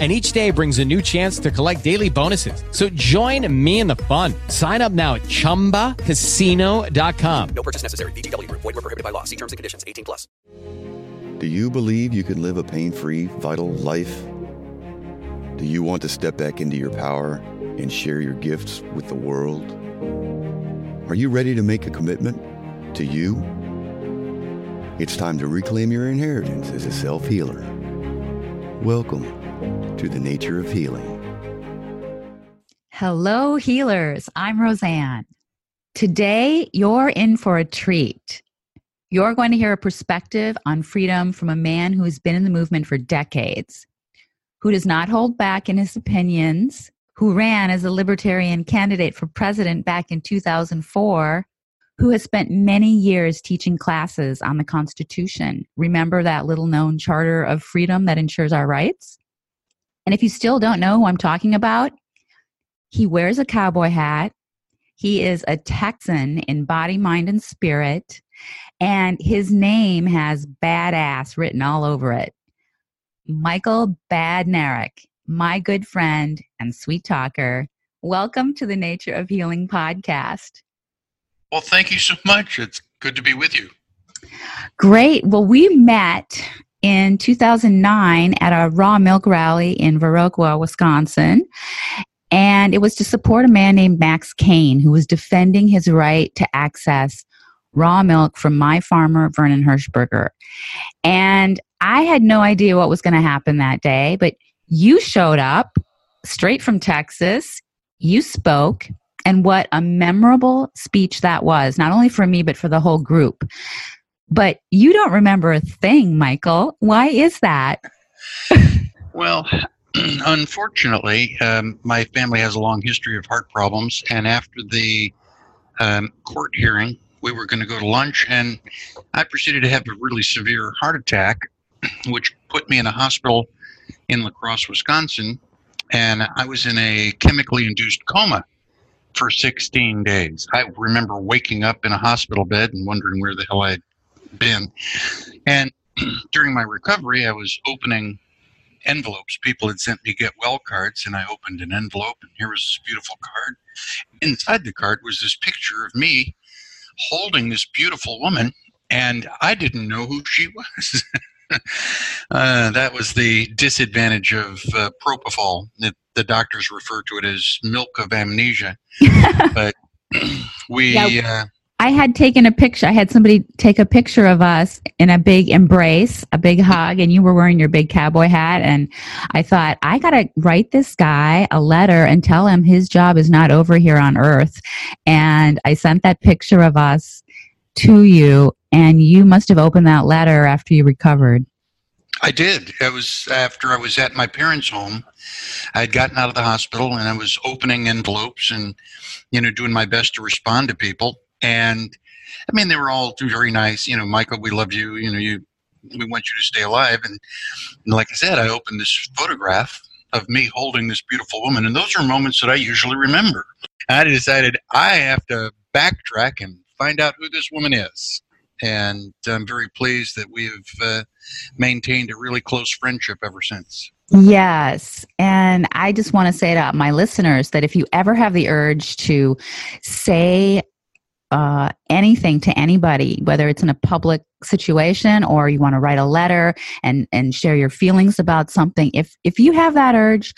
And each day brings a new chance to collect daily bonuses. So join me in the fun. Sign up now at Chumbacasino.com. No purchase necessary. VGW. Void where prohibited by law. See terms and conditions. 18 plus. Do you believe you can live a pain-free, vital life? Do you want to step back into your power and share your gifts with the world? Are you ready to make a commitment to you? It's time to reclaim your inheritance as a self-healer. Welcome to The Nature of Healing. Hello, healers. I'm Roseanne. Today, you're in for a treat. You're going to hear a perspective on freedom from a man who has been in the movement for decades, who does not hold back in his opinions, who ran as a Libertarian candidate for president back in 2004, who has spent many years teaching classes on the Constitution. Remember that little-known charter of freedom that ensures our rights? And if you still don't know who I'm talking about, he wears a cowboy hat. He is a Texan in body, mind, and spirit. And his name has badass written all over it. Michael Badnarik, my good friend and sweet talker. Welcome to the Nature of Healing podcast. Well, thank you so much. It's good to be with you. Great. Well, we met in 2009 at a raw milk rally in Viroqua, Wisconsin. And it was to support a man named Max Kane, who was defending his right to access raw milk from my farmer, Vernon Hirschberger. And I had no idea what was going to happen that day, but you showed up straight from Texas. You spoke. And what a memorable speech that was, not only for me, but for the whole group. But you don't remember a thing, Michael. Why is that? Well, unfortunately, my family has a long history of heart problems. And after the court hearing, we were going to go to lunch. And I proceeded to have a really severe heart attack, which put me in a hospital in La Crosse, Wisconsin. And I was in a chemically induced coma for 16 days. I remember waking up in a hospital bed and wondering where the hell I had been. And during my recovery, I was opening envelopes. People had sent me get well cards, and I opened an envelope, and here was this beautiful card. Inside the card was this picture of me holding this beautiful woman, and I didn't know who she was. That was the disadvantage of propofol. The doctors refer to it as milk of amnesia. But I had taken a picture. I had somebody take a picture of us in a big embrace, a big hug, and you were wearing your big cowboy hat. And I thought, I got to write this guy a letter and tell him his job is not over here on earth. And I sent that picture of us to you, and you must have opened that letter after you recovered. I did. It was after I was at my parents' home. I had gotten out of the hospital, and I was opening envelopes and, doing my best to respond to people. And I mean, they were all very nice. Michael, we love you. We want you to stay alive. And like I said, I opened this photograph of me holding this beautiful woman. And those are moments that I usually remember. And I decided I have to backtrack and find out who this woman is. And I'm very pleased that we have maintained a really close friendship ever since. Yes. And I just want to say to my listeners that if you ever have the urge to say anything to anybody, whether it's in a public situation or you want to write a letter and share your feelings about something, if you have that urge,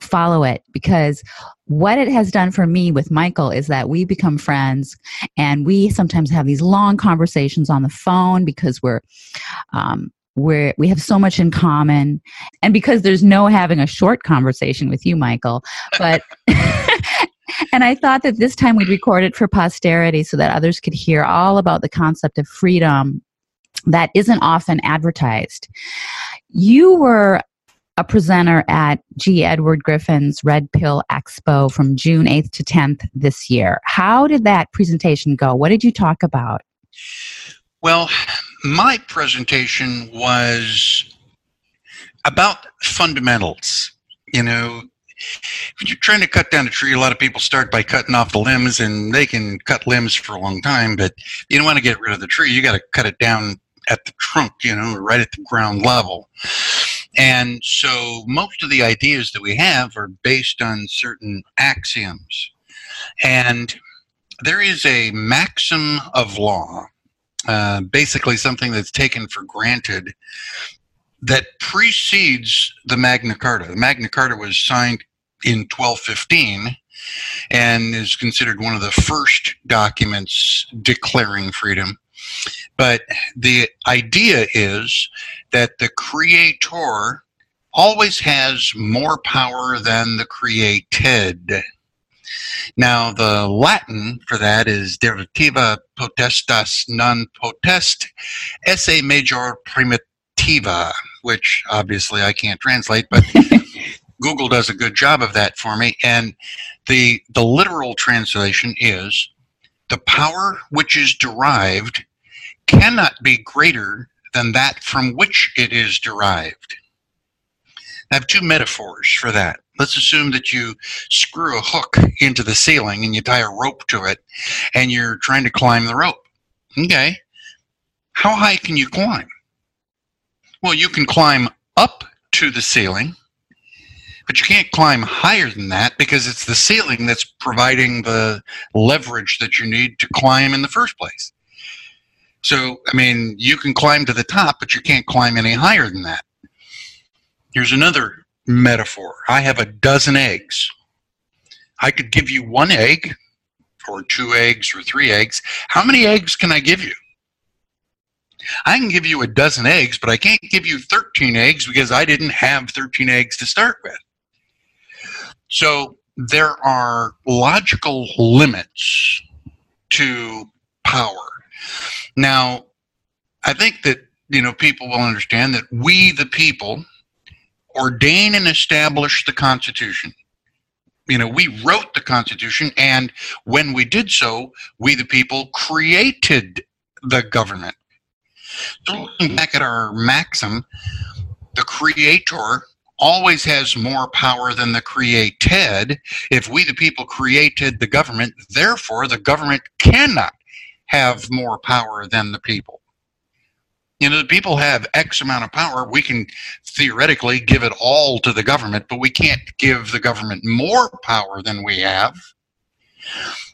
follow it, because what it has done for me with Michael is that we become friends, and we sometimes have these long conversations on the phone because we have so much in common, and because there's no having a short conversation with you, Michael, but and I thought that this time we'd record it for posterity so that others could hear all about the concept of freedom that isn't often advertised. You were a presenter at G. Edward Griffin's Red Pill Expo from June 8th to 10th this year. How did that presentation go? What did you talk about? Well, My presentation was about fundamentals. You know, when you're trying to cut down a tree, a lot of people start by cutting off the limbs, and they can cut limbs for a long time, but you don't want to get rid of the tree. You got to cut it down at the trunk, you know, right at the ground level. And so most of the ideas that we have are based on certain axioms. And there is a maxim of law, basically something that's taken for granted, that precedes the Magna Carta. The Magna Carta was signed in 1215 and is considered one of the first documents declaring freedom. But the idea is that the creator always has more power than the created. Now, the Latin for that is derivativa potestas non potest esse major primitiva, which obviously I can't translate, but Google does a good job of that for me. And the literal translation is, the power which is derived cannot be greater than that from which it is derived. I have two metaphors for that. Let's assume that you screw a hook into the ceiling and you tie a rope to it and you're trying to climb the rope. Okay. How high can you climb? Well, you can climb up to the ceiling, but you can't climb higher than that because it's the ceiling that's providing the leverage that you need to climb in the first place. So, I mean, you can climb to the top, but you can't climb any higher than that. Here's another metaphor. I have a dozen eggs. I could give you one egg, or two eggs, or three eggs. How many eggs can I give you? I can give you a dozen eggs, but I can't give you 13 eggs because I didn't have 13 eggs to start with. So there are logical limits to power. Now, I think that, you know, people will understand that we, the people, ordain and establish the Constitution. You know, we wrote the Constitution, and when we did so, we, the people, created the government. So looking back at our maxim, the creator always has more power than the created. If we, the people, created the government, therefore the government cannot have more power than the people. You know, the people have X amount of power. We can theoretically give it all to the government, but we can't give the government more power than we have.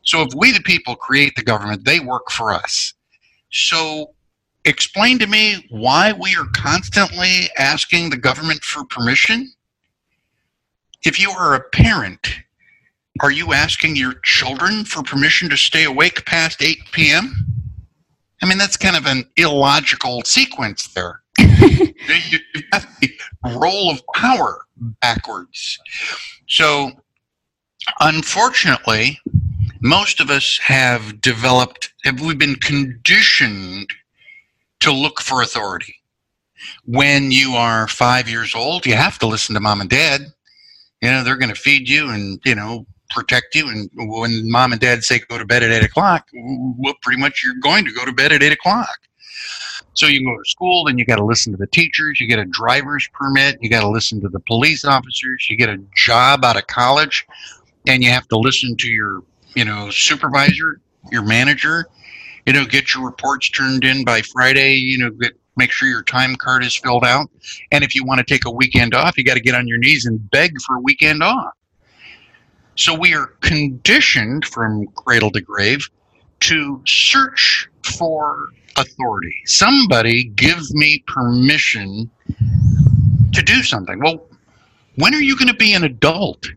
So if we, the people, create the government, they work for us. So explain to me why we are constantly asking the government for permission. If you are a parent, are you asking your children for permission to stay awake past 8 p.m.? I mean, that's kind of an illogical sequence there. You've got the role of power backwards. So, unfortunately, most of us have developed, we've been conditioned to look for authority. When you are 5 years old, you have to listen to mom and dad. You know, they're going to feed you and, you know, protect you. And when mom and dad say go to bed at 8 o'clock, well, pretty much you're going to go to bed at 8 o'clock. So you go to school, then you got to listen to the teachers, you get a driver's permit, you got to listen to the police officers, you get a job out of college, and you have to listen to your, you know, supervisor, your manager, you know, get your reports turned in by Friday, you know, make sure your time card is filled out. And if you want to take a weekend off, you got to get on your knees and beg for a weekend off. So we are conditioned from cradle to grave to search for authority. Somebody give me permission to do something. Well, when are you going to be an adult?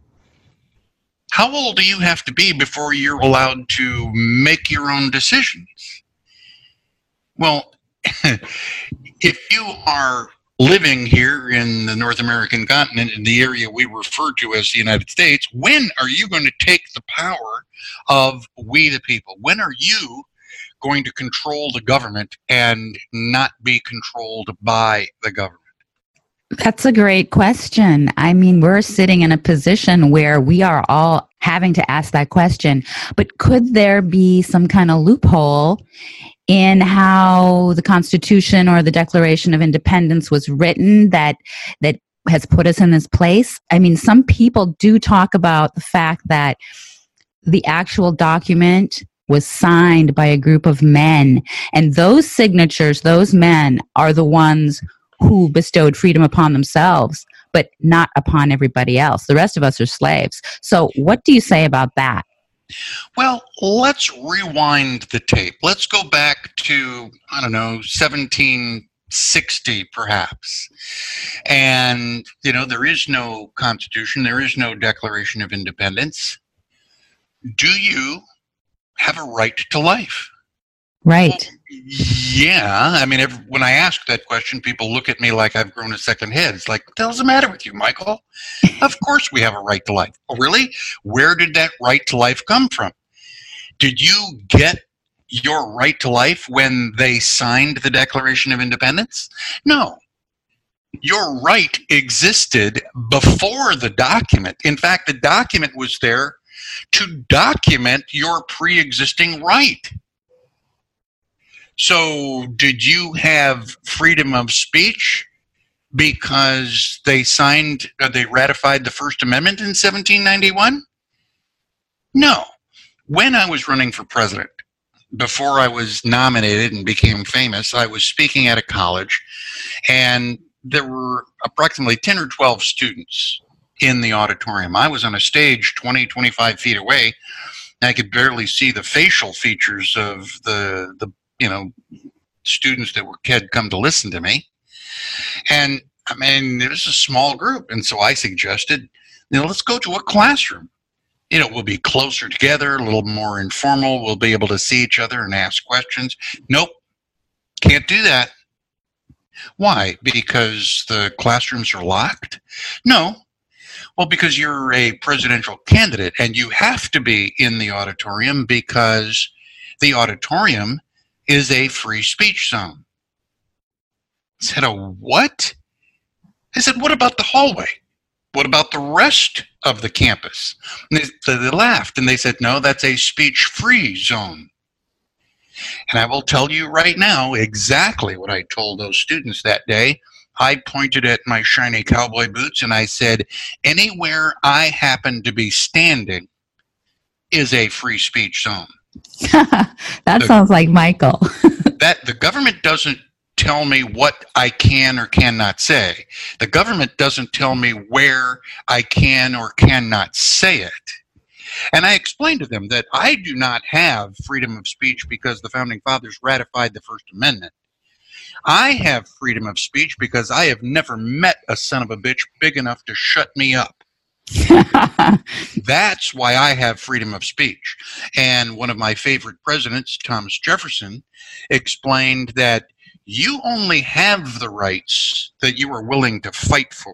How old do you have to be before you're allowed to make your own decisions? Well, if you are living here in the North American continent, in the area we refer to as the United States, when are you going to take the power of we the people? When are you going to control the government and not be controlled by the government? That's a great question. I mean, we're sitting in a position where we are all having to ask that question, but could there be some kind of loophole in how the Constitution or the Declaration of Independence was written that has put us in this place. I mean, some people do talk about the fact that the actual document was signed by a group of men, and those signatures, those men, are the ones who bestowed freedom upon themselves, but not upon everybody else. The rest of us are slaves. So what do you say about that? Well, let's rewind the tape. Let's go back to, 1760 perhaps. And, there is no Constitution. There is no Declaration of Independence. Do you have a right to life? Right. Well, yeah. When I ask that question, people look at me like I've grown a second head. It's like, what the hell's the matter with you, Michael? Of course we have a right to life. Oh, really? Where did that right to life come from? Did you get your right to life when they signed the Declaration of Independence? No. Your right existed before the document. In fact, the document was there to document your pre-existing right. So did you have freedom of speech because they ratified the First Amendment in 1791? No. When I was running for president, before I was nominated and became famous, I was speaking at a college, and there were approximately 10 or 12 students in the auditorium. I was on a stage 20, 25 feet away, and I could barely see the facial features of the students that had come to listen to me. And it was a small group. And so I suggested, let's go to a classroom. We'll be closer together, a little more informal. We'll be able to see each other and ask questions. Nope, can't do that. Why? Because the classrooms are locked? No. Well, because you're a presidential candidate and you have to be in the auditorium because the auditorium is a free speech zone. I said, a what? I said, what about the hallway? What about the rest of the campus? And they laughed and they said, no, that's a speech-free zone. And I will tell you right now exactly what I told those students that day. I pointed at my shiny cowboy boots and I said, anywhere I happen to be standing is a free speech zone. Sounds like Michael. That the government doesn't tell me what I can or cannot say. The government doesn't tell me where I can or cannot say it. And I explained to them that I do not have freedom of speech because the Founding Fathers ratified the First Amendment. I have freedom of speech because I have never met a son of a bitch big enough to shut me up. That's why I have freedom of speech. And one of my favorite presidents, Thomas Jefferson, explained that you only have the rights that you are willing to fight for.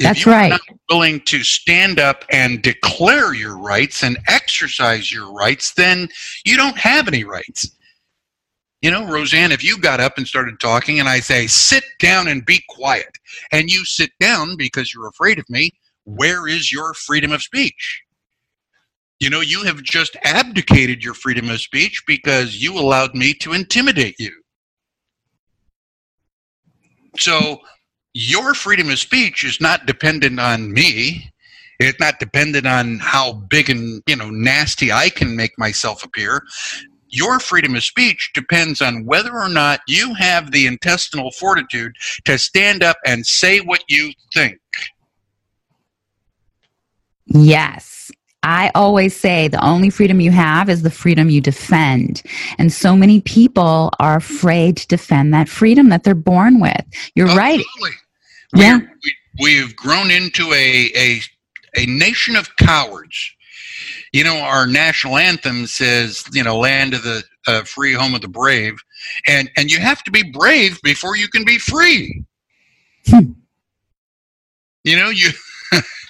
That's right. If you're not willing to stand up and declare your rights and exercise your rights, then you don't have any rights. Roseanne, if you got up and started talking and I say, sit down and be quiet, and you sit down because you're afraid of me, where is your freedom of speech? You have just abdicated your freedom of speech because you allowed me to intimidate you. So your freedom of speech is not dependent on me. It's not dependent on how big and, nasty I can make myself appear. Your freedom of speech depends on whether or not you have the intestinal fortitude to stand up and say what you think. Yes. I always say the only freedom you have is the freedom you defend. And so many people are afraid to defend that freedom that they're born with. You're Absolutely. Right. Yeah. We've grown into a nation of cowards. Our national anthem says, land of the free, home of the brave. And you have to be brave before you can be free.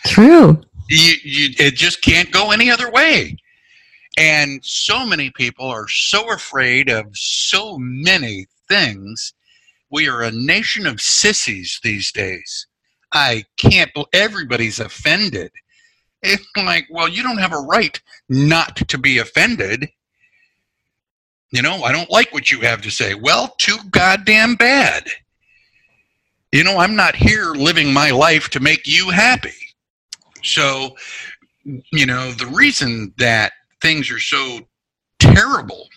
True. It just can't go any other way. And so many people are so afraid of so many things. We are a nation of sissies these days. Everybody's offended. It's like, well, you don't have a right not to be offended. You know, I don't like what you have to say. Well, too goddamn bad. You know, I'm not here living my life to make you happy. So, you know, the reason that things are so terrible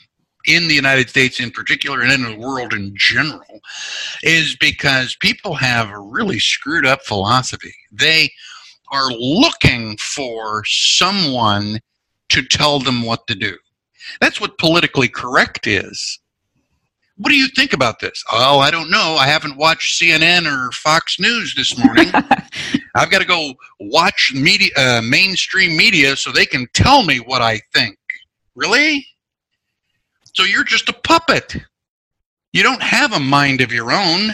in the United States in particular and in the world in general is because people have a really screwed up philosophy. They are looking for someone to tell them what to do. That's what politically correct is. What do you think about this? Oh, I don't know. I haven't watched CNN or Fox News this morning. I've got to go watch media, mainstream media so they can tell me what I think. Really? So you're just a puppet. You don't have a mind of your own.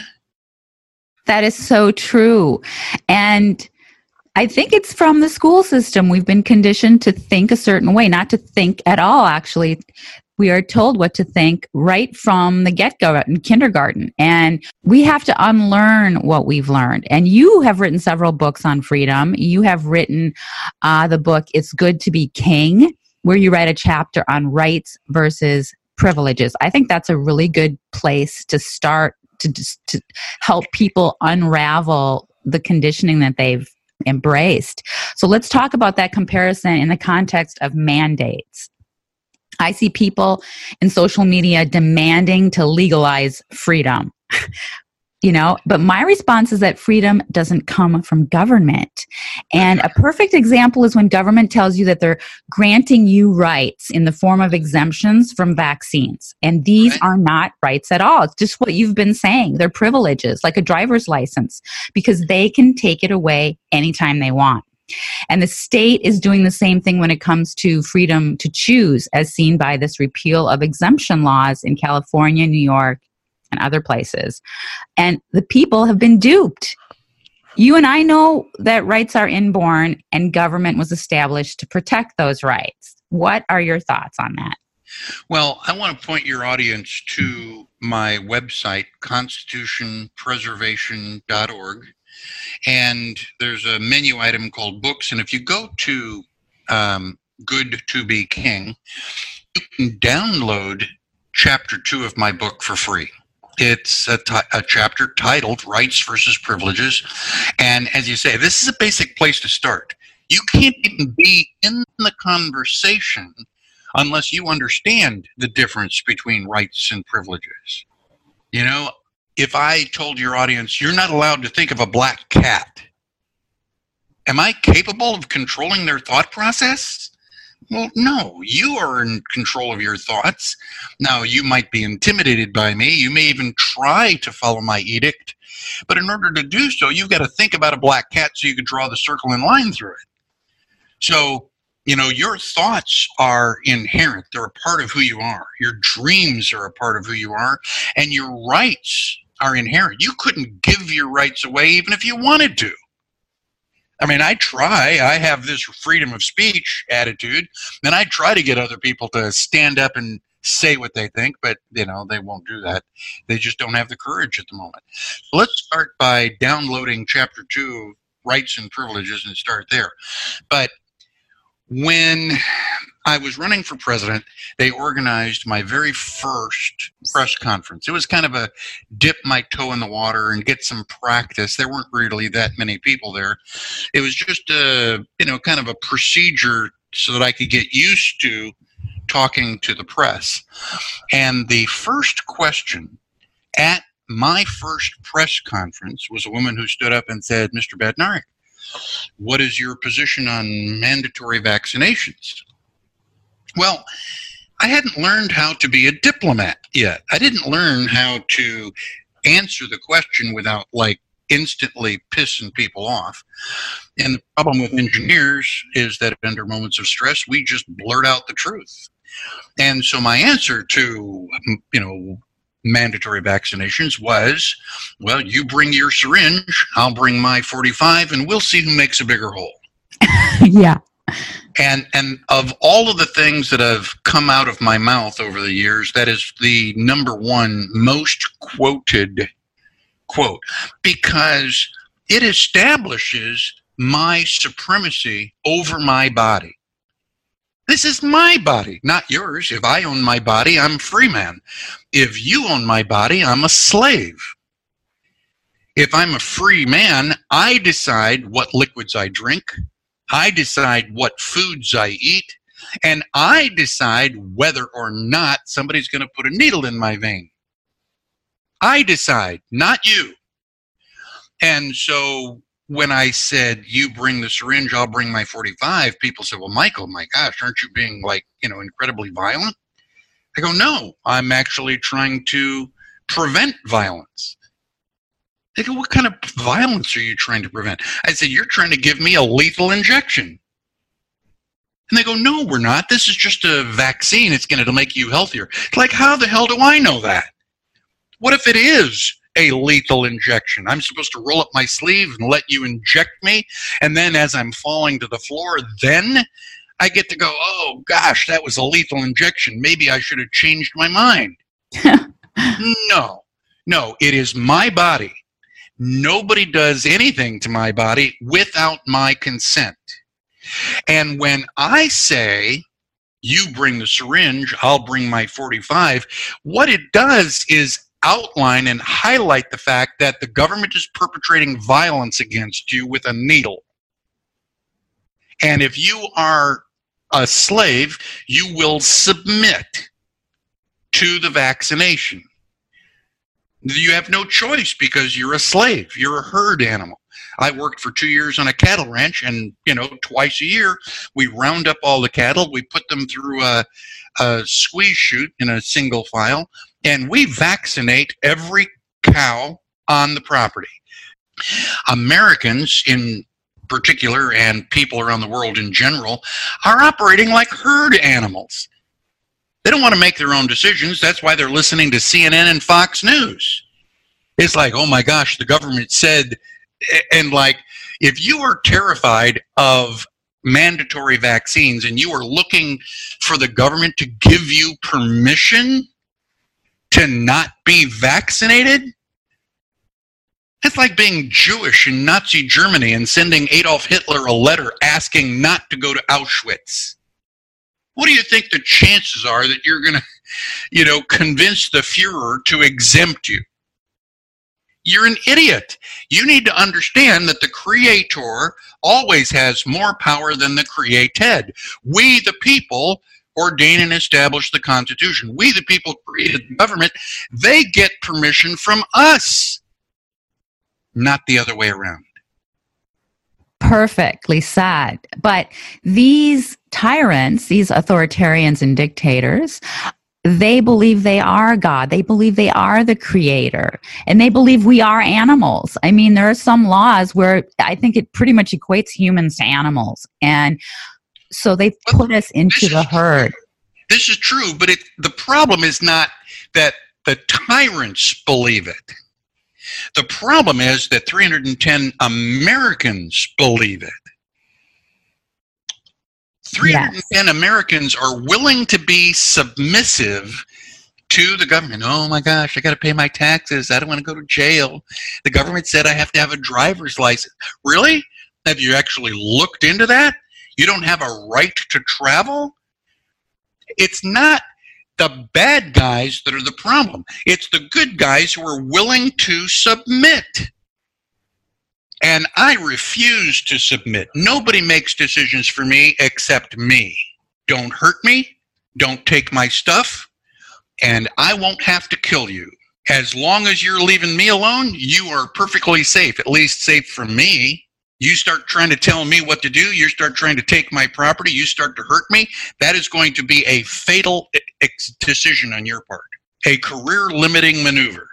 That is so true. And I think it's from the school system. We've been conditioned to think a certain way, not to think at all, actually. We are told what to think right from the get-go in kindergarten. And we have to unlearn what we've learned. And you have written several books on freedom. You have written the book, It's Good to Be King, where you write a chapter on rights versus privileges. I think that's a really good place to start to help people unravel the conditioning that they've embraced. So let's talk about that comparison in the context of mandates. I see people in social media demanding to legalize freedom, you know, but my response is that freedom doesn't come from government. And a perfect example is when government tells you that they're granting you rights in the form of exemptions from vaccines. And these are not rights at all. It's just what you've been saying. They're privileges, like a driver's license, because they can take it away anytime they want. And the state is doing the same thing when it comes to freedom to choose, as seen by this repeal of exemption laws in California, New York, and other places. And the people have been duped. You and I know that rights are inborn, and government was established to protect those rights. What are your thoughts on that? Well, I want to point your audience to my website, constitutionpreservation.org. And there's a menu item called Books, and if you go to Good to Be King, you can download Chapter 2 of my book for free. It's a chapter titled Rights versus Privileges, and as you say, this is a basic place to start. You can't even be in the conversation unless you understand the difference between rights and privileges. You know, if I told your audience, you're not allowed to think of a black cat, am I capable of controlling their thought process? Well, no, you are in control of your thoughts. Now, you might be intimidated by me. You may even try to follow my edict. But in order to do so, you've got to think about a black cat so you can draw the circle and line through it. So, you know, your thoughts are inherent. They're a part of who you are. Your dreams are a part of who you are. And your rights are inherent. You couldn't give your rights away even if you wanted to. I mean, I try. I have this freedom of speech attitude, and I try to get other people to stand up and say what they think, but, you know, they won't do that. They just don't have the courage at the moment. So let's start by downloading Chapter 2, Rights and Privileges, and start there. But when I was running for president, they organized my very first press conference. It was kind of a dip my toe in the water and get some practice. There weren't really that many people there. It was just a, you know, kind of a procedure so that I could get used to talking to the press. And the first question at my first press conference was a woman who stood up and said, "Mr. Badnarik, what is your position on mandatory vaccinations?" Well, I hadn't learned how to be a diplomat yet. I didn't learn how to answer the question without, like, instantly pissing people off. And the problem with engineers is that under moments of stress, we just blurt out the truth. And so my answer to, you know, mandatory vaccinations was, well, you bring your syringe, I'll bring my 45, and we'll see who makes a bigger hole. Yeah. And of all of the things that have come out of my mouth over the years, that is the number one most quoted quote, because it establishes my supremacy over my body. This is my body, not yours. If I own my body, I'm a free man. If you own my body, I'm a slave. If I'm a free man, I decide what liquids I drink, I decide what foods I eat, and I decide whether or not somebody's going to put a needle in my vein. I decide, not you. And so when I said, you bring the syringe, I'll bring my 45, people said, well, Michael, my gosh, aren't you being incredibly violent? I go, no, I'm actually trying to prevent violence. They go, what kind of violence are you trying to prevent? I said, you're trying to give me a lethal injection. And they go, no, we're not. This is just a vaccine. It's going to make you healthier. It's like, how the hell do I know that? What if it is a lethal injection? I'm supposed to roll up my sleeve and let you inject me, and then as I'm falling to the floor, then I get to go, oh, gosh, that was a lethal injection. Maybe I should have changed my mind. No, it is my body. Nobody does anything to my body without my consent. And when I say, you bring the syringe, I'll bring my 45, what it does is outline and highlight the fact that the government is perpetrating violence against you with a needle. And if you are a slave, you will submit to the vaccination. You have no choice because you're a slave. You're a herd animal. I worked for 2 years on a cattle ranch, and twice a year we round up all the cattle, we put them through a squeeze chute in a single file, and we vaccinate every cow on the property. Americans in particular, and people around the world in general, are operating like herd animals. They don't want to make their own decisions. That's why they're listening to CNN and Fox News. It's like, oh my gosh, the government said, and like, if you are terrified of mandatory vaccines and you are looking for the government to give you permission to not be vaccinated, that's like being Jewish in Nazi Germany and sending Adolf Hitler a letter asking not to go to Auschwitz. What do you think the chances are that you're going to, convince the Fuhrer to exempt you? You're an idiot. You need to understand that the creator always has more power than the created. We, the people, ordain and establish the Constitution. We, the people, created the government. They get permission from us, not the other way around. Perfectly said. But these tyrants, these authoritarians and dictators, they believe they are God. They believe they are the creator. And they believe we are animals. I mean, there are some laws where I think it pretty much equates humans to animals. And so they put us into the herd. This is true, but the problem is not that the tyrants believe it. The problem is that 310 Americans believe it. 310 Americans are willing to be submissive to the government. Oh my gosh, I got to pay my taxes. I don't want to go to jail. The government said I have to have a driver's license. Really? Have you actually looked into that? You don't have a right to travel? It's not the bad guys that are the problem. It's the good guys who are willing to submit. And I refuse to submit. Nobody makes decisions for me except me. Don't hurt me. Don't take my stuff. And I won't have to kill you. As long as you're leaving me alone, you are perfectly safe, at least safe from me. You start trying to tell me what to do, you start trying to take my property, you start to hurt me, that is going to be a fatal decision on your part. A career-limiting maneuver.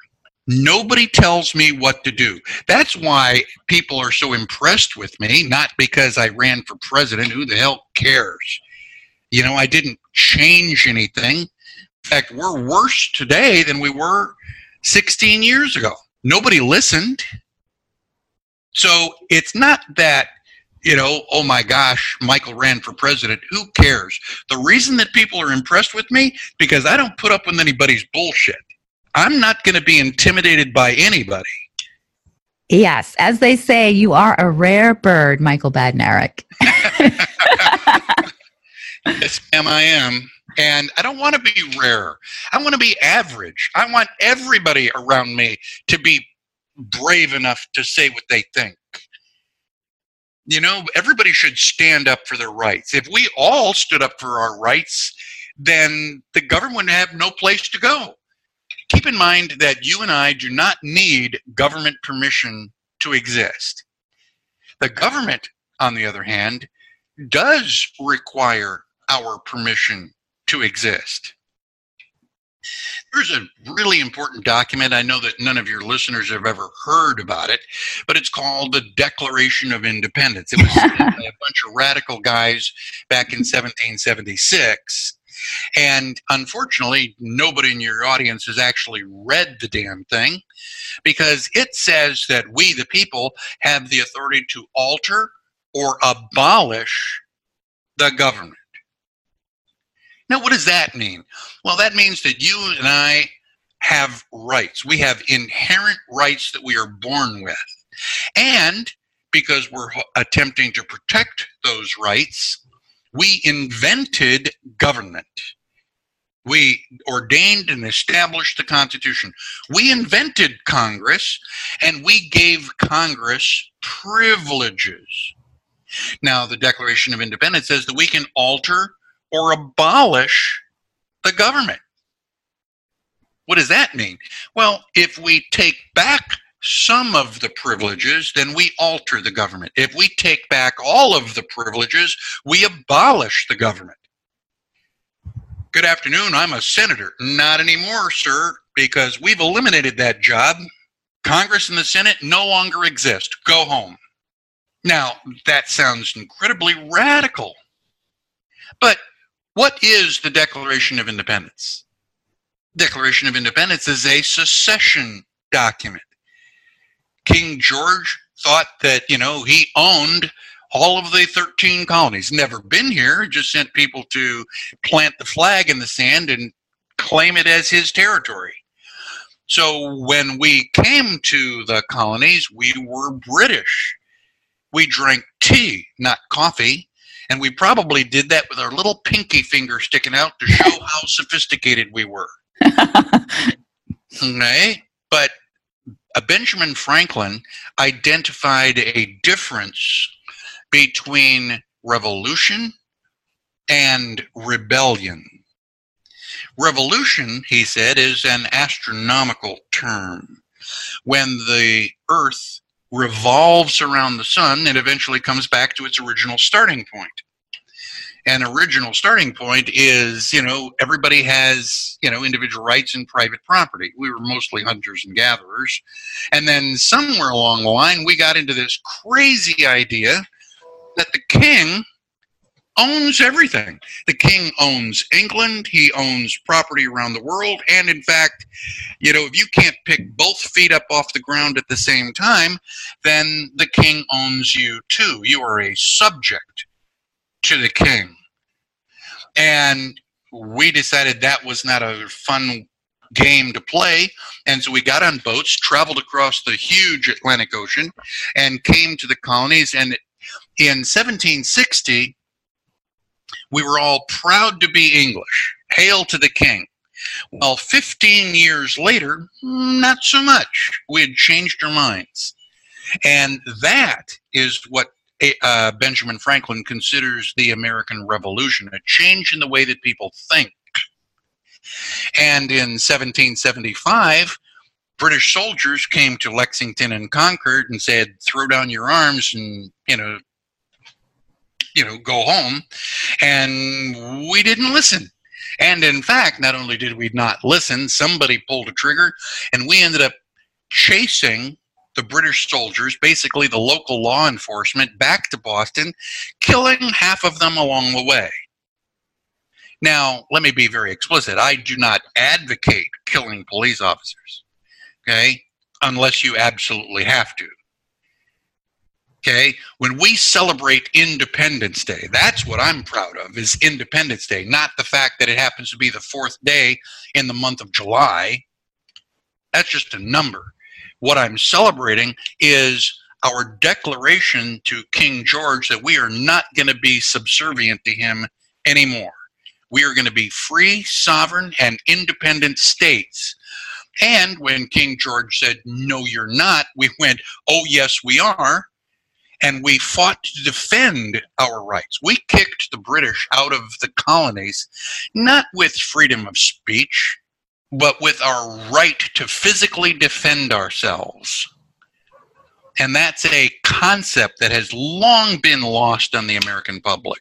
Nobody tells me what to do. That's why people are so impressed with me, not because I ran for president. Who the hell cares? I didn't change anything. In fact, we're worse today than we were 16 years ago. Nobody listened. So it's not that, oh my gosh, Michael ran for president. Who cares? The reason that people are impressed with me, because I don't put up with anybody's bullshit. I'm not going to be intimidated by anybody. Yes. As they say, you are a rare bird, Michael Badnarik. Yes, ma'am, I am. And I don't want to be rare. I want to be average. I want everybody around me to be brave enough to say what they think. You know, everybody should stand up for their rights. If we all stood up for our rights, then the government would have no place to go. Keep in mind that you and I do not need government permission to exist. The government, on the other hand, does require our permission to exist. There's a really important document. I know that none of your listeners have ever heard about it, but it's called the Declaration of Independence. It was written by a bunch of radical guys back in 1776. And unfortunately, nobody in your audience has actually read the damn thing, because it says that we, the people, have the authority to alter or abolish the government. Now, what does that mean? Well, that means that you and I have rights. We have inherent rights that we are born with. And because we're attempting to protect those rights, we invented government. We ordained and established the Constitution. We invented Congress, and we gave Congress privileges. Now, the Declaration of Independence says that we can alter or abolish the government. What does that mean? Well, if we take back some of the privileges, then we alter the government. If we take back all of the privileges, we abolish the government. Good afternoon, I'm a senator. Not anymore, sir, because we've eliminated that job. Congress and the Senate no longer exist. Go home. Now, that sounds incredibly radical, but what is the Declaration of Independence? Declaration of Independence is a secession document. King George thought that, you know, he owned all of the 13 colonies. Never been here, just sent people to plant the flag in the sand and claim it as his territory. So when we came to the colonies, we were British. We drank tea, not coffee. And we probably did that with our little pinky finger sticking out to show how sophisticated we were. Okay? But Benjamin Franklin identified a difference between revolution and rebellion. Revolution, he said, is an astronomical term. When the earth revolves around the sun and eventually comes back to its original starting point. An original starting point is, you know, everybody has, you know, individual rights and private property. We were mostly hunters and gatherers. And then somewhere along the line, we got into this crazy idea that the king owns everything. The king owns England, he owns property around the world, and in fact, you know, if you can't pick both feet up off the ground at the same time, then the king owns you too. You are a subject to the king. And we decided that was not a fun game to play, and so we got on boats, traveled across the huge Atlantic Ocean, and came to the colonies, and in 1760, we were all proud to be English. Hail to the king. Well, 15 years later, not so much. We had changed our minds. And that is what Benjamin Franklin considers the American Revolution, a change in the way that people think. And in 1775, British soldiers came to Lexington and Concord and said, throw down your arms and, you know, go home, and we didn't listen. And in fact, not only did we not listen, somebody pulled a trigger, and we ended up chasing the British soldiers, basically the local law enforcement, back to Boston, killing half of them along the way. Now, let me be very explicit. I do not advocate killing police officers, okay, unless you absolutely have to. Okay, when we celebrate Independence Day, that's what I'm proud of, is Independence Day, not the fact that it happens to be the fourth day in the month of July. That's just a number. What I'm celebrating is our declaration to King George that we are not going to be subservient to him anymore. We are going to be free, sovereign, and independent states. And when King George said, no, you're not, we went, oh, yes, we are. And we fought to defend our rights. We kicked the British out of the colonies, not with freedom of speech, but with our right to physically defend ourselves. And that's a concept that has long been lost on the American public.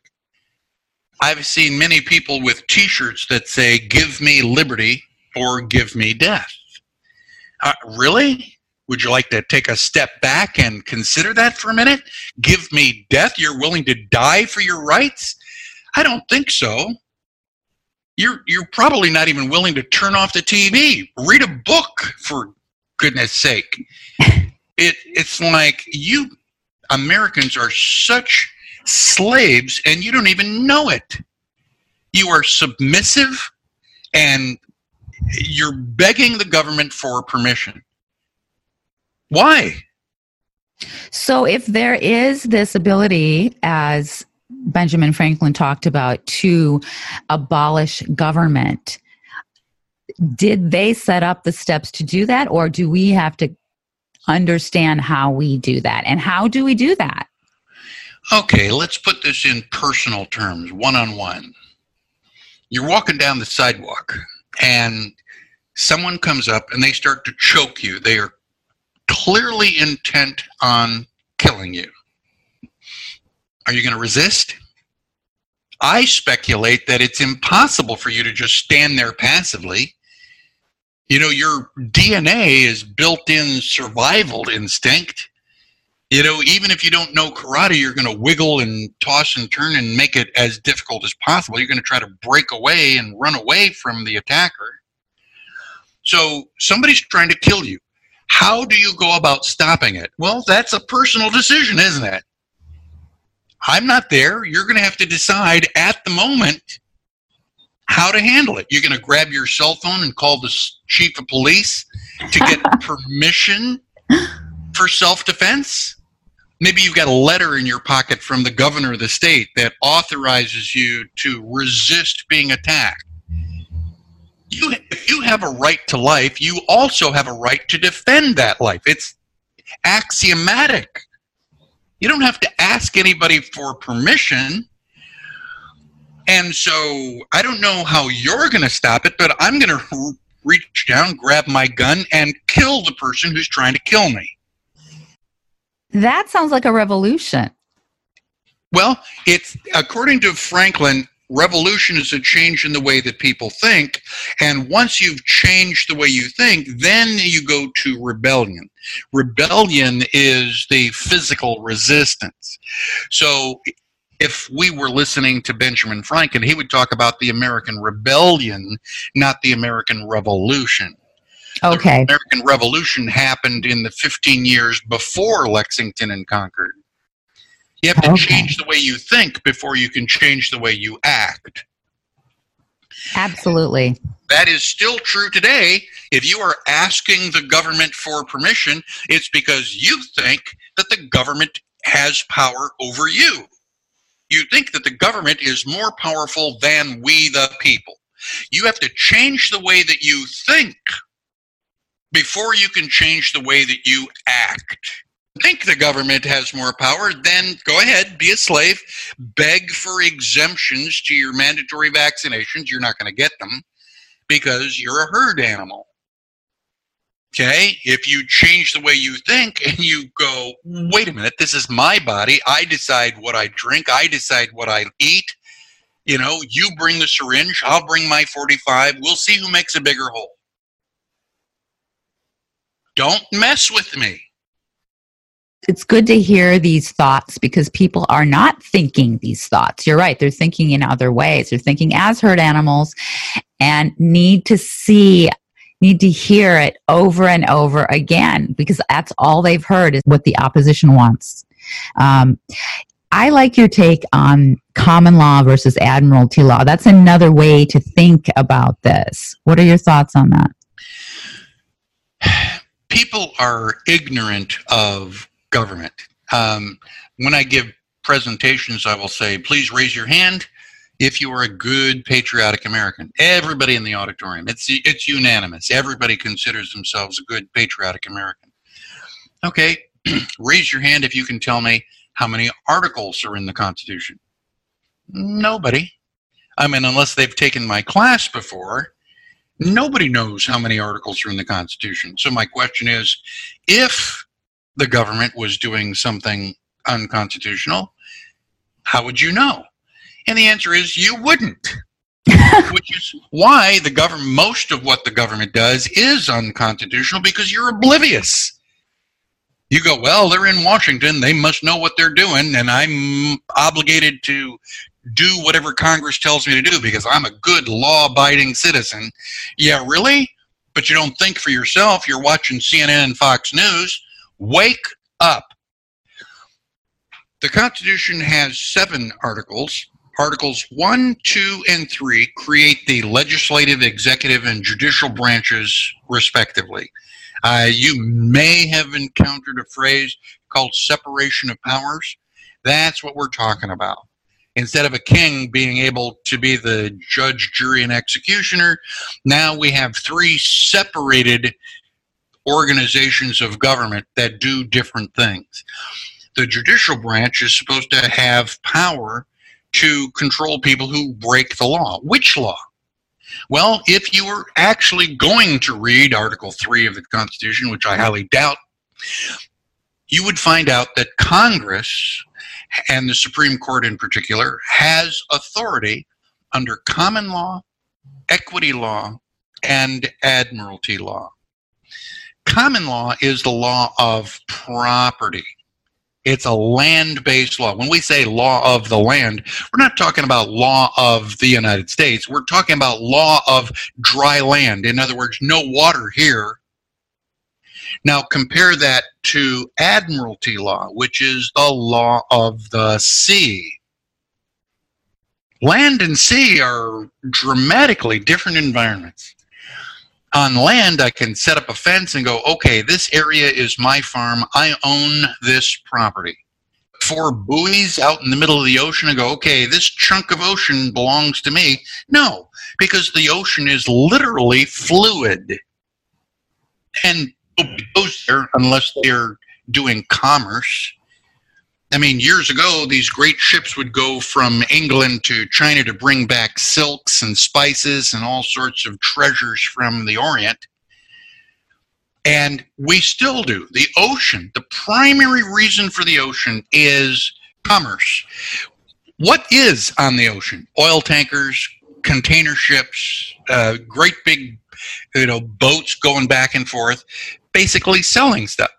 I've seen many people with T-shirts that say, give me liberty or give me death. Really? Would you like to take a step back and consider that for a minute? Give me death? You're willing to die for your rights? I don't think so. You're probably not even willing to turn off the TV. Read a book, for goodness sake. It's like you Americans are such slaves and you don't even know it. You are submissive and you're begging the government for permission. Why? So if there is this ability, as Benjamin Franklin talked about, to abolish government, did they set up the steps to do that, or do we have to understand how we do that? And how do we do that? Okay, let's put this in personal terms, one-on-one. You're walking down the sidewalk, and someone comes up, and they start to choke you. They are clearly intent on killing you. Are you going to resist? I speculate that it's impossible for you to just stand there passively. You know, your DNA is built-in survival instinct. You know, even if you don't know karate, you're going to wiggle and toss and turn and make it as difficult as possible. You're going to try to break away and run away from the attacker. So somebody's trying to kill you. How do you go about stopping it? Well, that's a personal decision, isn't it? I'm not there. You're going to have to decide at the moment how to handle it. You're going to grab your cell phone and call the chief of police to get permission for self-defense. Maybe you've got a letter in your pocket from the governor of the state that authorizes you to resist being attacked. If you have a right to life, you also have a right to defend that life. It's axiomatic. You don't have to ask anybody for permission. And so I don't know how you're going to stop it, but I'm going to reach down, grab my gun, and kill the person who's trying to kill me. That sounds like a revolution. Well, it's according to Franklin, revolution is a change in the way that people think, and once you've changed the way you think, then you go to rebellion. Rebellion is the physical resistance. So if we were listening to Benjamin Franklin, he would talk about the American Rebellion, not the American Revolution. Okay. The American Revolution happened in the 15 years before Lexington and Concord. You have to change the way you think before you can change the way you act. Absolutely. That is still true today. If you are asking the government for permission, it's because you think that the government has power over you. You think that the government is more powerful than we, the people. You have to change the way that you think before you can change the way that you act. Think the government has more power, then go ahead, be a slave, beg for exemptions to your mandatory vaccinations. You're not going to get them because you're a herd animal. Okay? If you change the way you think and you go, wait a minute, this is my body. I decide what I drink. I decide what I eat. You know, you bring the syringe. I'll bring my 45. We'll see who makes a bigger hole. Don't mess with me. It's good to hear these thoughts because people are not thinking these thoughts. You're right. They're thinking in other ways. They're thinking as herd animals and need to hear it over and over again because that's all they've heard is what the opposition wants. I like your take on common law versus admiralty law. That's another way to think about this. What are your thoughts on that? People are ignorant of government. When I give presentations, I will say, please raise your hand if you are a good patriotic American. Everybody in the auditorium, it's unanimous. Everybody considers themselves a good patriotic American. Okay, raise your hand if you can tell me how many articles are in the Constitution. Nobody. I mean, unless they've taken my class before, nobody knows how many articles are in the Constitution. So my question is, if the government was doing something unconstitutional, how would you know? And the answer is you wouldn't, which is why the government, most of what the government does is unconstitutional, because you're oblivious. You go, well, they're in Washington, they must know what they're doing, and I'm obligated to do whatever Congress tells me to do because I'm a good law-abiding citizen. Yeah, really? But you don't think for yourself. You're watching CNN and Fox News. Wake up. The Constitution has 7 articles. Articles 1, 2, and 3 create the legislative, executive, and judicial branches, respectively. You may have encountered a phrase called separation of powers. That's what we're talking about. Instead of a king being able to be the judge, jury, and executioner, now we have 3 separated organizations of government that do different things. The judicial branch is supposed to have power to control people who break the law. Which law? Well, if you were actually going to read Article 3 of the Constitution, which I highly doubt, you would find out that Congress, and the Supreme Court in particular, has authority under common law, equity law, and admiralty law. Common law is the law of property. It's a land-based law. When we say law of the land, we're not talking about law of the United States. We're talking about law of dry land. In other words, no water here. Now compare that to admiralty law, which is the law of the sea. Land and sea are dramatically different environments. On land, I can set up a fence and go, okay, this area is my farm. I own this property. 4 buoys out in the middle of the ocean and go, okay, this chunk of ocean belongs to me. No, because the ocean is literally fluid. And nobody goes there unless they're doing commerce. I mean, years ago, these great ships would go from England to China to bring back silks and spices and all sorts of treasures from the Orient. And we still do. The ocean, the primary reason for the ocean is commerce. What is on the ocean? Oil tankers, container ships, great big, boats going back and forth, basically selling stuff.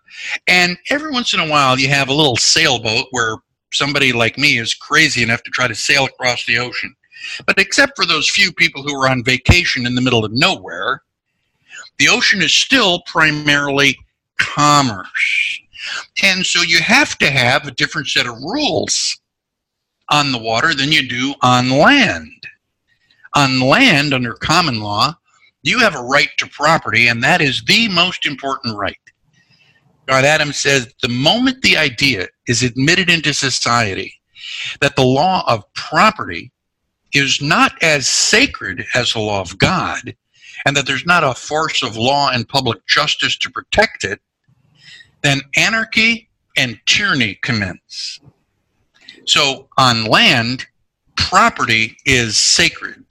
And every once in a while, you have a little sailboat where somebody like me is crazy enough to try to sail across the ocean. But except for those few people who are on vacation in the middle of nowhere, the ocean is still primarily commerce. And so you have to have a different set of rules on the water than you do on land. On land, under common law, you have a right to property, and that is the most important right. God Adams says, the moment the idea is admitted into society that the law of property is not as sacred as the law of God, and that there's not a force of law and public justice to protect it, then anarchy and tyranny commence. So on land, property is sacred.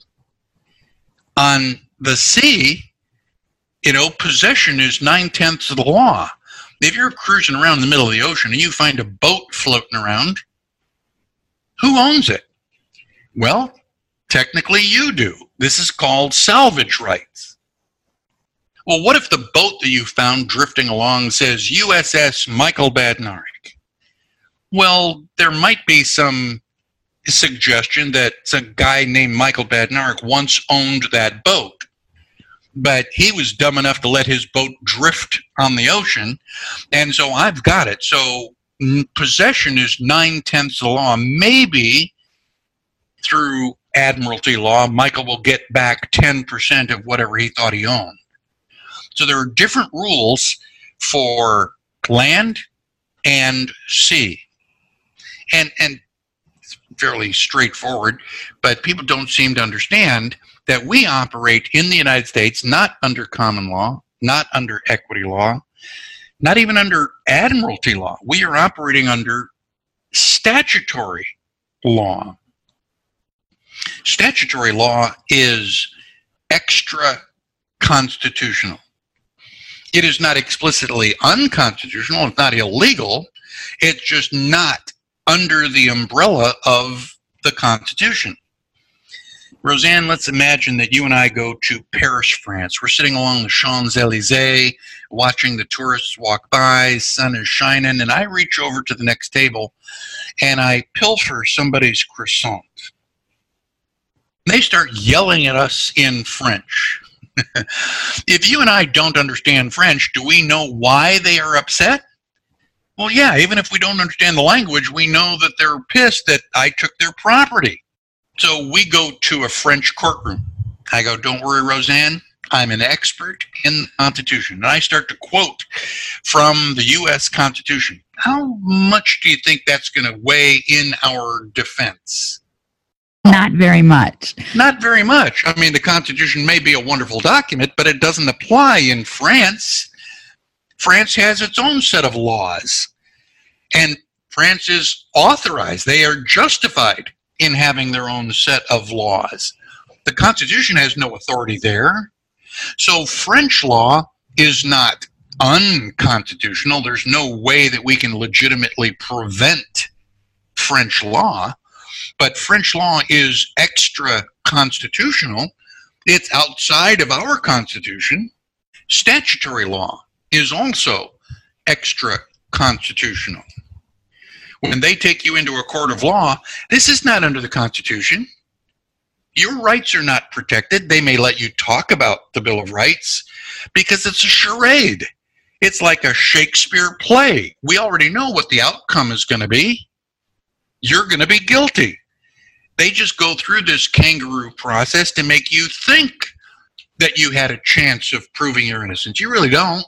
On the sea, possession is 9/10 of the law. If you're cruising around the middle of the ocean and you find a boat floating around, who owns it? Well, technically you do. This is called salvage rights. Well, what if the boat that you found drifting along says USS Michael Badnarik? Well, there might be some suggestion that some guy named Michael Badnarik once owned that boat. But he was dumb enough to let his boat drift on the ocean, and so I've got it. So possession is 9/10 of the law. Maybe through admiralty law, Michael will get back 10% of whatever he thought he owned. So there are different rules for land and sea. And fairly straightforward, but people don't seem to understand that we operate in the United States not under common law, not under equity law, not even under admiralty law. We are operating under statutory law. Statutory law is extra constitutional. It is not explicitly unconstitutional. It's not illegal. It's just not under the umbrella of the Constitution. Roseanne, let's imagine that you and I go to Paris, France. We're sitting along the Champs-Elysees, watching the tourists walk by, sun is shining, and I reach over to the next table and I pilfer somebody's croissant. They start yelling at us in French. If you and I don't understand French, do we know why they are upset? Well, yeah, even if we don't understand the language, we know that they're pissed that I took their property. So we go to a French courtroom. I go, don't worry, Roseanne, I'm an expert in the Constitution. And I start to quote from the U.S. Constitution. How much do you think that's going to weigh in our defense? Not very much. Not very much. I mean, the Constitution may be a wonderful document, but it doesn't apply in France. France has its own set of laws, and France is authorized. They are justified in having their own set of laws. The Constitution has no authority there. So French law is not unconstitutional. There's no way that we can legitimately prevent French law. But French law is extra constitutional. It's outside of our Constitution. Statutory law is also extra constitutional. When they take you into a court of law, this is not under the Constitution. Your rights are not protected. They may let you talk about the Bill of Rights because it's a charade. It's like a Shakespeare play. We already know what the outcome is going to be. You're going to be guilty. They just go through this kangaroo process to make you think that you had a chance of proving your innocence. You really don't.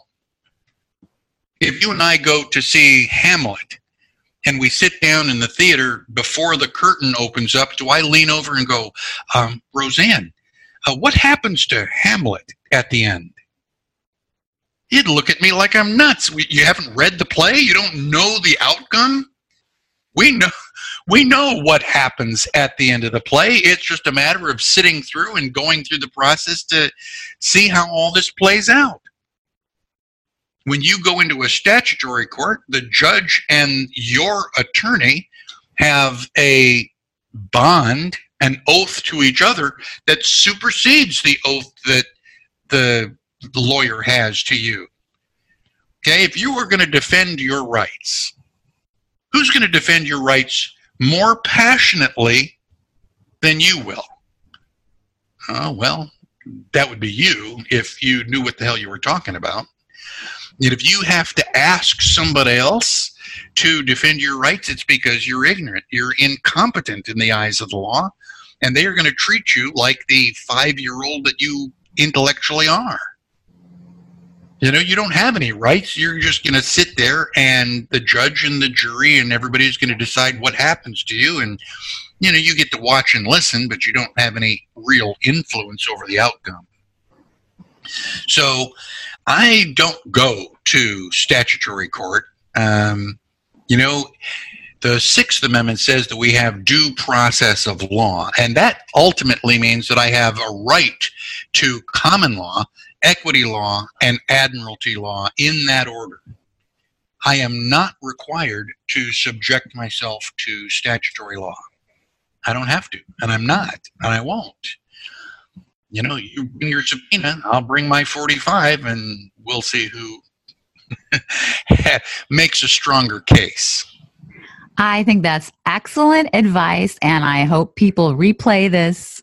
If you and I go to see Hamlet and we sit down in the theater before the curtain opens up, do I lean over and go, Roseanne, what happens to Hamlet at the end? He'd look at me like I'm nuts. You haven't read the play? You don't know the outcome? We know what happens at the end of the play. It's just a matter of sitting through and going through the process to see how all this plays out. When you go into a statutory court, the judge and your attorney have a bond, an oath to each other that supersedes the oath that the lawyer has to you. Okay, if you were going to defend your rights, who's going to defend your rights more passionately than you will? Oh, well, that would be you if you knew what the hell you were talking about. And if you have to ask somebody else to defend your rights, it's because you're ignorant. You're incompetent in the eyes of the law, and they are going to treat you like the 5-year-old that you intellectually are. You know, you don't have any rights. You're just going to sit there, and the judge and the jury and everybody's going to decide what happens to you. And, you know, you get to watch and listen, but you don't have any real influence over the outcome. So I don't go to statutory court. You know, the Sixth Amendment says that we have due process of law, and that ultimately means that I have a right to common law, equity law, and admiralty law in that order. I am not required to subject myself to statutory law. I don't have to, and I'm not, and I won't. You know, you bring your subpoena, I'll bring my 45, and we'll see who makes a stronger case. I think that's excellent advice, and I hope people replay this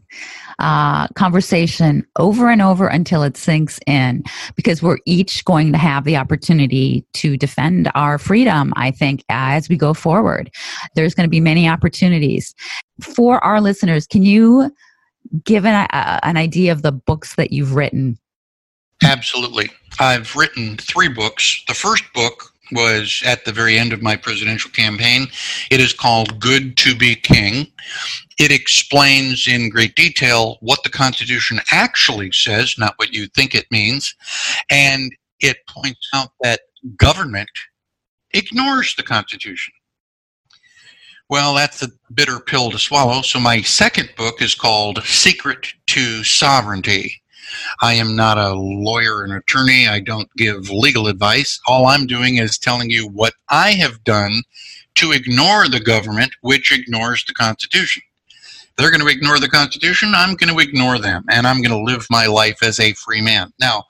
conversation over and over until it sinks in, because we're each going to have the opportunity to defend our freedom, I think, as we go forward. There's going to be many opportunities. For our listeners, can you give an idea of the books that you've written? Absolutely. I've written 3 books. The first book was at the very end of my presidential campaign. It is called Good to Be King. It explains in great detail what the Constitution actually says, not what you think it means, and it points out that government ignores the Constitution. Well, that's a bitter pill to swallow, so my second book is called Secret to Sovereignty. I am not a lawyer and attorney. I don't give legal advice. All I'm doing is telling you what I have done to ignore the government, which ignores the Constitution. They're going to ignore the Constitution. I'm going to ignore them, and I'm going to live my life as a free man. Now,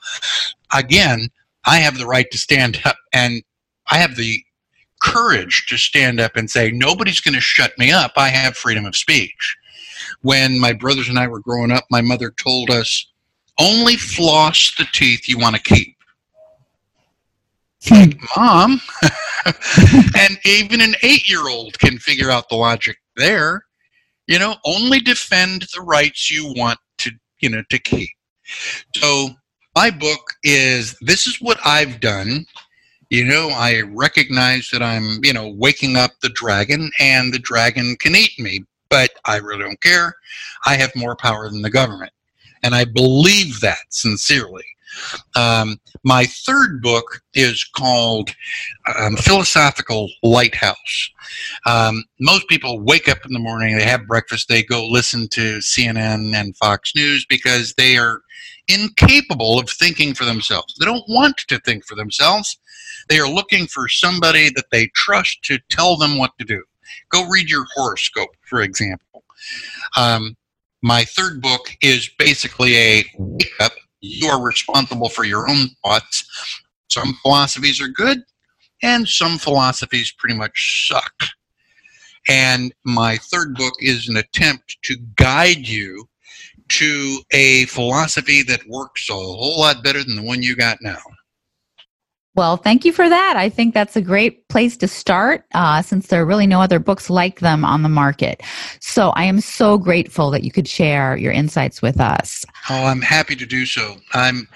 again, I have the right to stand up, and I have the courage to stand up and say, nobody's going to shut me up. I have freedom of speech. When my brothers and I were growing up, my mother told us, only floss the teeth you want to keep. Like, Mom. And even an 8-year-old can figure out the logic there. You know, only defend the rights you want to, you know, to keep. So my book is, this is what I've done. You know, I recognize that I'm, you know, waking up the dragon, and the dragon can eat me, but I really don't care. I have more power than the government. And I believe that sincerely. My third book is called Philosophical Lighthouse. Most people wake up in the morning, they have breakfast, they go listen to CNN and Fox News because they are incapable of thinking for themselves. They don't want to think for themselves. They are looking for somebody that they trust to tell them what to do. Go read your horoscope, for example. My third book is basically a wake-up. You are responsible for your own thoughts. Some philosophies are good, and some philosophies pretty much suck. And my third book is an attempt to guide you to a philosophy that works a whole lot better than the one you got now. Well, thank you for that. I think that's a great place to start since there are really no other books like them on the market. So I am so grateful that you could share your insights with us. Oh, I'm happy to do so. I'm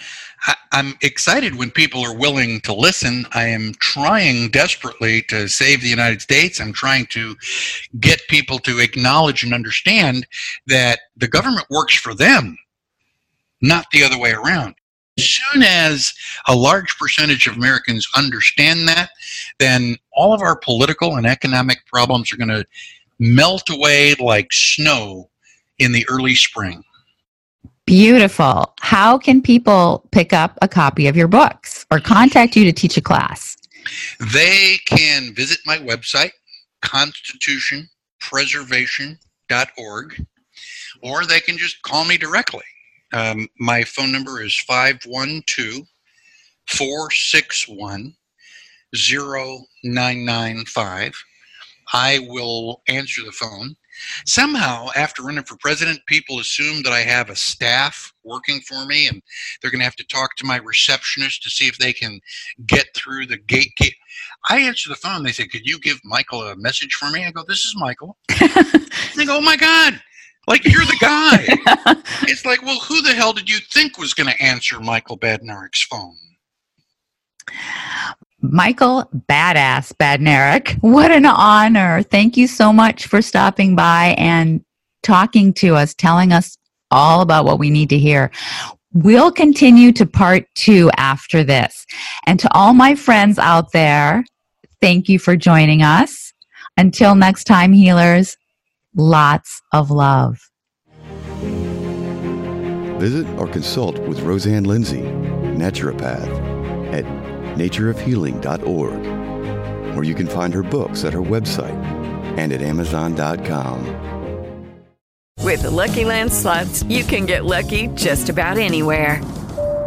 excited when people are willing to listen. I am trying desperately to save the United States. I'm trying to get people to acknowledge and understand that the government works for them, not the other way around. As soon as a large percentage of Americans understand that, then all of our political and economic problems are going to melt away like snow in the early spring. Beautiful. How can people pick up a copy of your books or contact you to teach a class? They can visit my website, constitutionpreservation.org, or they can just call me directly. My phone number is 512-461-0995. I will answer the phone. Somehow, after running for president, people assume that I have a staff working for me, and they're going to have to talk to my receptionist to see if they can get through the gatekeeper. I answer the phone. They say, could you give Michael a message for me? I go, this is Michael. They go, oh, my God. Like, you're the guy. It's like, well, who the hell did you think was going to answer Michael Badnarik's phone? Michael Badass Badnarik, what an honor. Thank you so much for stopping by and talking to us, telling us all about what we need to hear. We'll continue to part 2 after this. And to all my friends out there, thank you for joining us. Until next time, healers, lots of love. Visit or consult with Roseanne Lindsay, naturopath, at natureofhealing.org, where you can find her books at her website and at amazon.com. With the Lucky Land Slots, you can get lucky just about anywhere.